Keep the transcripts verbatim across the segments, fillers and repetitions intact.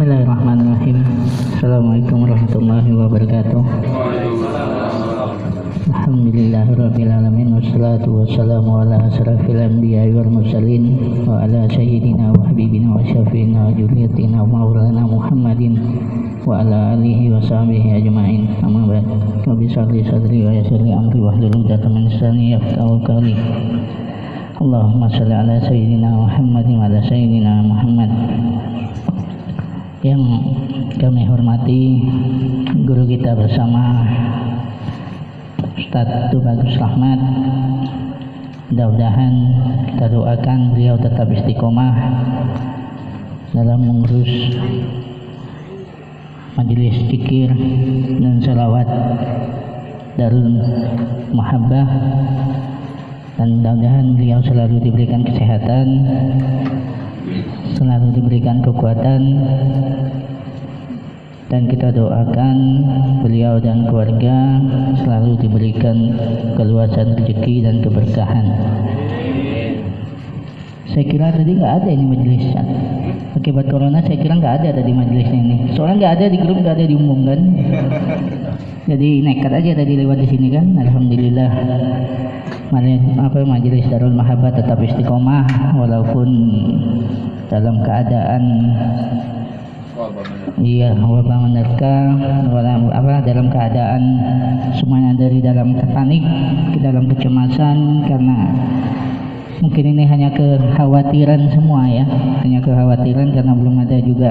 Bismillahirrahmanirrahim. Assalamualaikum warahmatullahi wabarakatuh. Alhamdulillahirabbil alamin wassalatu wassalamu ala asyrafil anbiya'i wal mursalin wa ala sayyidina wa habibina wa syafiina wa juliyatina maulana Muhammadin wa ala alihi wa sahbihi ajmain. Amma ba'd. Rabbi shalli sadri wa yassir li amri wahlul 'uqdatam min lisani yafqahu qawli. Allahumma shalli ala sayyidina Muhammadin wa ala sayyidina Muhammad. Yang kami hormati guru kita bersama Ustaz Tubagus Rahmat, mudah-mudahan kita doakan beliau tetap istiqomah dalam mengurus majelis dzikir dan salawat Daarul Mahabbah, dan mudah-mudahan beliau selalu diberikan kesehatan, selalu diberikan kekuatan, dan kita doakan beliau dan keluarga selalu diberikan keluasan rezeki dan keberkahan. Saya kira tadi nggak ada ini majelisnya, akibat corona saya kira nggak ada tadi majelisnya ini, soalnya nggak ada di grup, nggak ada diumumkan, jadi nekat aja tadi lewat di sini kan. Alhamdulillah apa Majelis Daarul Mahabbah tetap istiqomah walaupun dalam keadaan iya wabah menerka, dalam apa dalam keadaan semuanya dari dalam panik, ke dalam kecemasan, karena mungkin ini hanya kekhawatiran semua ya, hanya kekhawatiran karena belum ada juga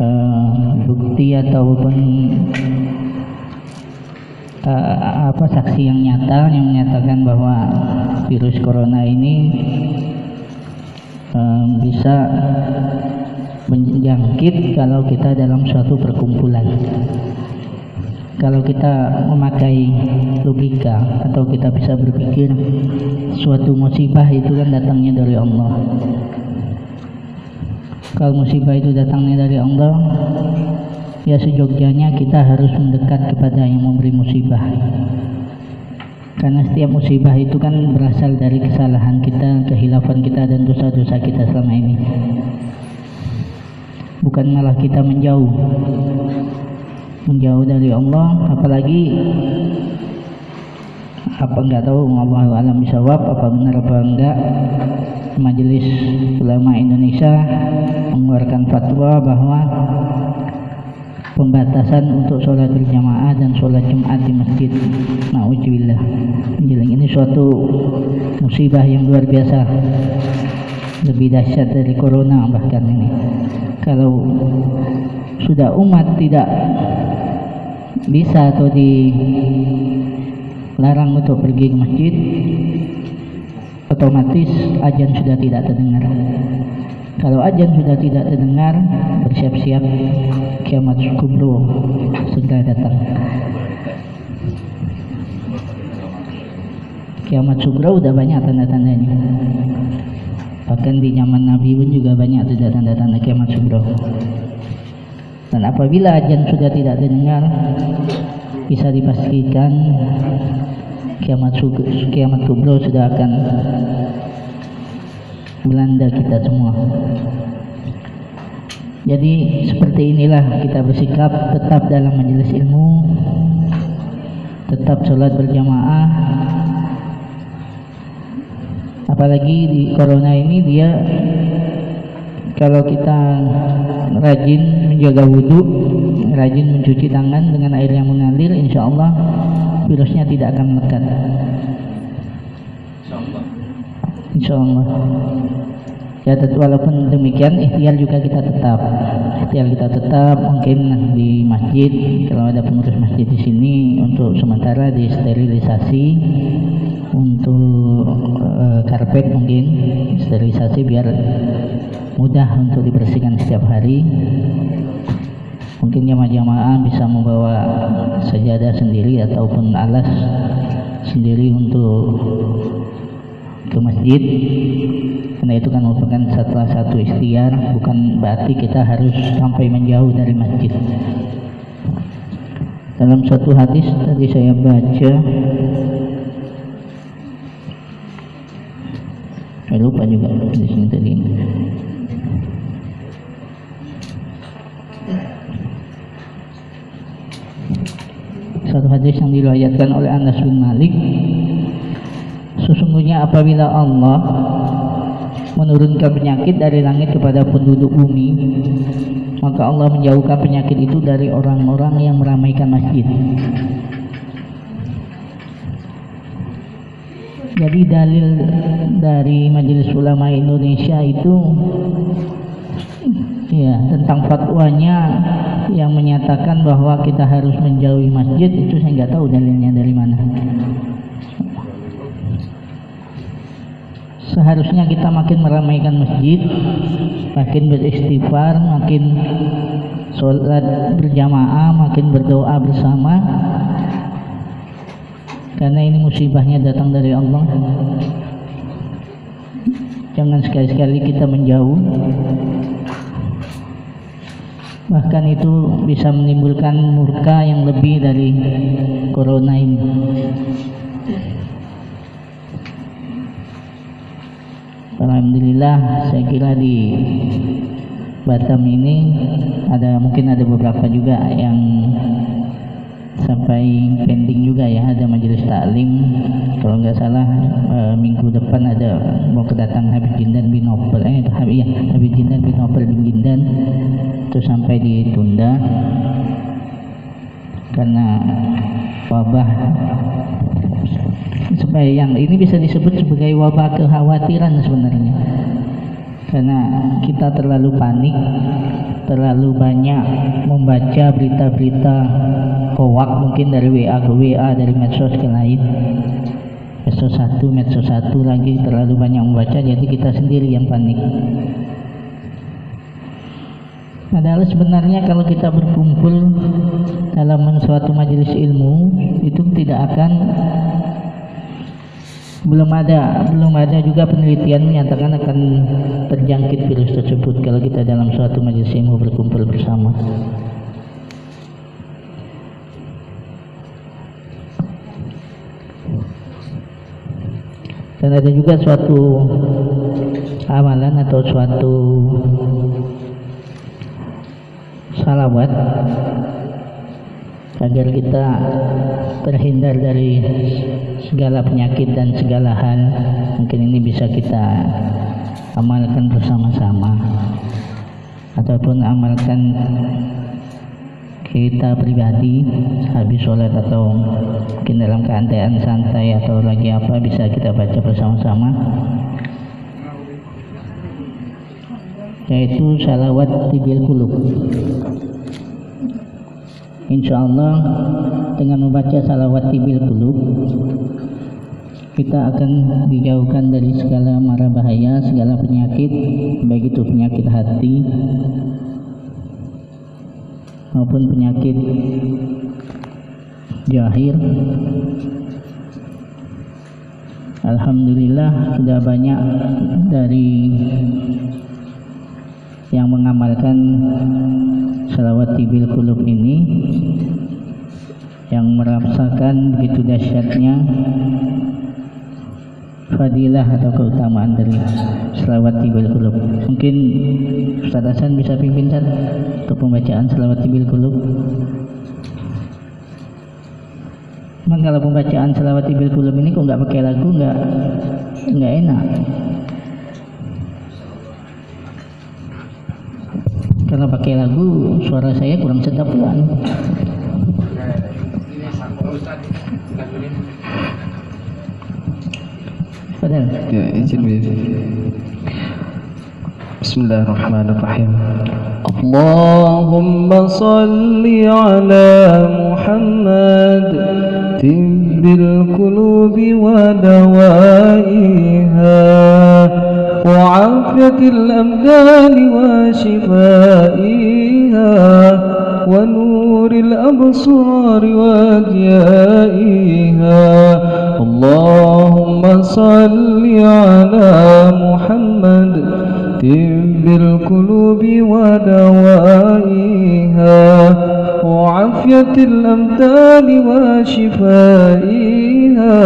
uh, bukti ataupun Uh, apa saksi yang nyata yang menyatakan bahwa virus corona ini uh, bisa menjangkit kalau kita dalam suatu perkumpulan, kalau kita memakai logika atau kita bisa berpikir suatu musibah itu kan datangnya dari Allah. Kalau musibah itu datangnya dari Allah, ya sejogjanya kita harus mendekat kepada yang memberi musibah, karena setiap musibah itu kan berasal dari kesalahan kita, kehilafan kita, dan dosa-dosa kita selama ini, bukan malah kita menjauh menjauh dari Allah. Apalagi apa nggak tahu, wallahu a'lam bishawab, apa benar apa enggak, Majelis Ulama Indonesia mengeluarkan fatwa bahwa pembatasan untuk sholat berjamaah dan sholat Jumat di masjid. Na'udzubillah. Ini suatu musibah yang luar biasa, lebih dahsyat dari corona bahkan ini. Kalau sudah umat tidak bisa atau dilarang untuk pergi ke masjid, otomatis azan sudah tidak terdengar. Kalau azan sudah tidak terdengar, bersiap-siap kiamat kubro segera datang. Kiamat kubro udah banyak tanda-tandanya, bahkan di zaman Nabi pun juga banyak sudah tanda-tanda kiamat kubro. Dan apabila azan sudah tidak terdengar, bisa dipastikan kiamat kiamat kubro sudah akan belanda kita semua. Jadi seperti inilah kita bersikap, tetap dalam majelis ilmu, tetap sholat berjamaah. Apalagi di corona ini, dia kalau kita rajin menjaga wudhu, rajin mencuci tangan dengan air yang mengalir, insya Allah virusnya tidak akan melekat. Insyaallah. Ya, walaupun demikian ikhtiar juga kita tetap, ikhtiar kita tetap mungkin di masjid, kalau ada pengurus masjid di sini untuk sementara disterilisasi, untuk uh, karpet mungkin sterilisasi biar mudah untuk dibersihkan setiap hari. Mungkin jamaah-jamaah bisa membawa sajadah sendiri ataupun alas sendiri untuk ke masjid, karena itu kan merupakan salah satu ikhtiar, bukan berarti kita harus sampai menjauh dari masjid. Dalam satu hadis tadi saya baca, saya lupa juga di sini tadi, hadis yang diriwayatkan oleh Anas bin Malik, sesungguhnya apabila Allah menurunkan penyakit dari langit kepada penduduk bumi, maka Allah menjauhkan penyakit itu dari orang-orang yang meramaikan masjid. Jadi dalil dari Majelis Ulama Indonesia itu ya tentang fatwanya yang menyatakan bahwa kita harus menjauhi masjid, itu saya nggak tahu dalilnya dari mana. Seharusnya kita makin meramaikan masjid, makin beristighfar, makin sholat berjamaah, makin berdoa bersama, karena ini musibahnya datang dari Allah. Jangan sekali-sekali kita menjauh, bahkan itu bisa menimbulkan murka yang lebih dari Corona ini. Alhamdulillah, saya kira di Batam ini ada mungkin ada beberapa juga yang sampai pending juga ya, ada majelis taklim. Kalau nggak salah e, minggu depan ada mau kedatang Habib Jindan bin Ophel, eh itu Habib ya, Habib Jindan bin Ophel bin Jindan itu sampai ditunda karena wabah. Supaya yang ini bisa disebut sebagai wabah kekhawatiran sebenarnya, karena kita terlalu panik, terlalu banyak membaca berita-berita hoax mungkin dari W A ke W A, dari medsos ke lain, medsos satu, medsos satu lagi, terlalu banyak membaca, jadi kita sendiri yang panik. Padahal sebenarnya kalau kita berkumpul dalam suatu majelis ilmu itu tidak akan, belum ada belum ada juga penelitian menyatakan akan terjangkit virus tersebut kalau kita dalam suatu majelis ilmu berkumpul bersama. Dan ada juga suatu amalan atau suatu salawat agar kita terhindar dari segala penyakit dan segala hal. Mungkin ini bisa kita amalkan bersama-sama, ataupun amalkan kita pribadi habis sholat, atau mungkin dalam keantaian santai atau lagi apa, bisa kita baca bersama-sama, yaitu shalawat tibbil qulub. Insya Allah dengan membaca salawat tibbil qulub kita akan dijauhkan dari segala mara bahaya, segala penyakit, baik itu penyakit hati maupun penyakit zahir. Alhamdulillah sudah banyak dari yang mengamalkan salawat tibbil qulub ini, yang merasakan begitu dahsyatnya fadilah atau keutamaan dari salawat tibbil qulub. Mungkin Ustaz Hasan bisa pimpin kan untuk pembacaan salawat tibbil qulub. Memang kalau pembacaan salawat tibbil qulub ini kok nggak pakai lagu, nggak nggak enak. Karena pakai lagu suara saya kurang sedap kan. Padahal. Ya, izin begitu. Bismillahirrahmanirrahim. Allahumma shalli ala Muhammad tibbil qulubi wa dawaiha وعافية الأبدان وشفائها ونور الأبصار وضيائها اللهم صل على محمد طب القلوب ودوائها وعافية الأبدان وشفائها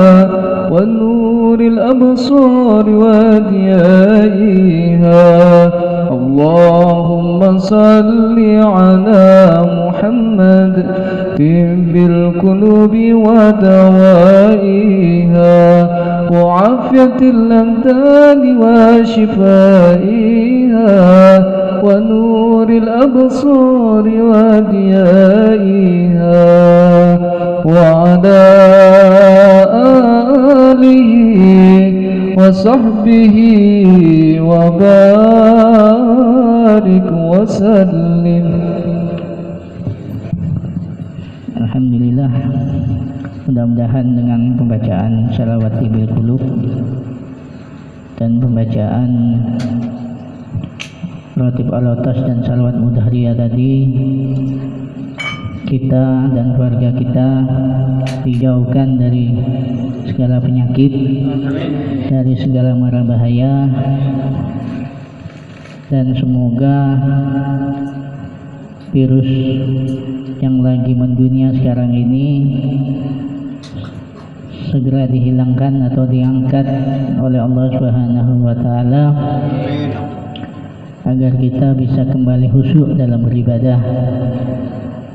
ونور الأبصار وضيائها اللهم صل على محمد طب القلوب ودوائها وعافية الأبدان وشفائها ونور الأبصار وضيائها وعلى آله وصحبه وبارك وسلم. Alhamdulillah, mudah-mudahan dengan pembacaan shalawat tibbil qulub dan pembacaan ratib al-attas dan shalawat mudhariyah tadi, kita dan keluarga kita dijauhkan dari segala penyakit, dari segala mara bahaya, dan semoga virus yang lagi mendunia sekarang ini segera dihilangkan atau diangkat oleh Allah Subhanahu wa Ta'ala, agar kita bisa kembali khusyuk dalam beribadah.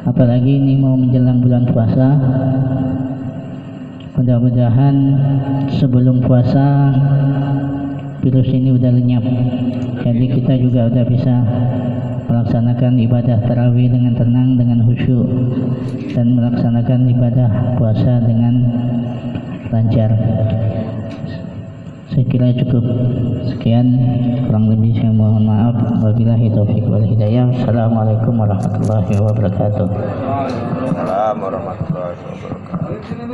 Apalagi ini mau menjelang bulan puasa, mudah-mudahan sebelum puasa virus ini udah lenyap, jadi kita juga udah bisa melaksanakan ibadah tarawih dengan tenang, dengan khusyuk, dan melaksanakan ibadah puasa dengan lancar. Saya kira cukup sekian, kurang lebih saya mohon maaf. Wabillahi taufiq wal hidayah. Assalamualaikum warahmatullahi wabarakatuh. Assalamualaikum warahmatullahi wabarakatuh.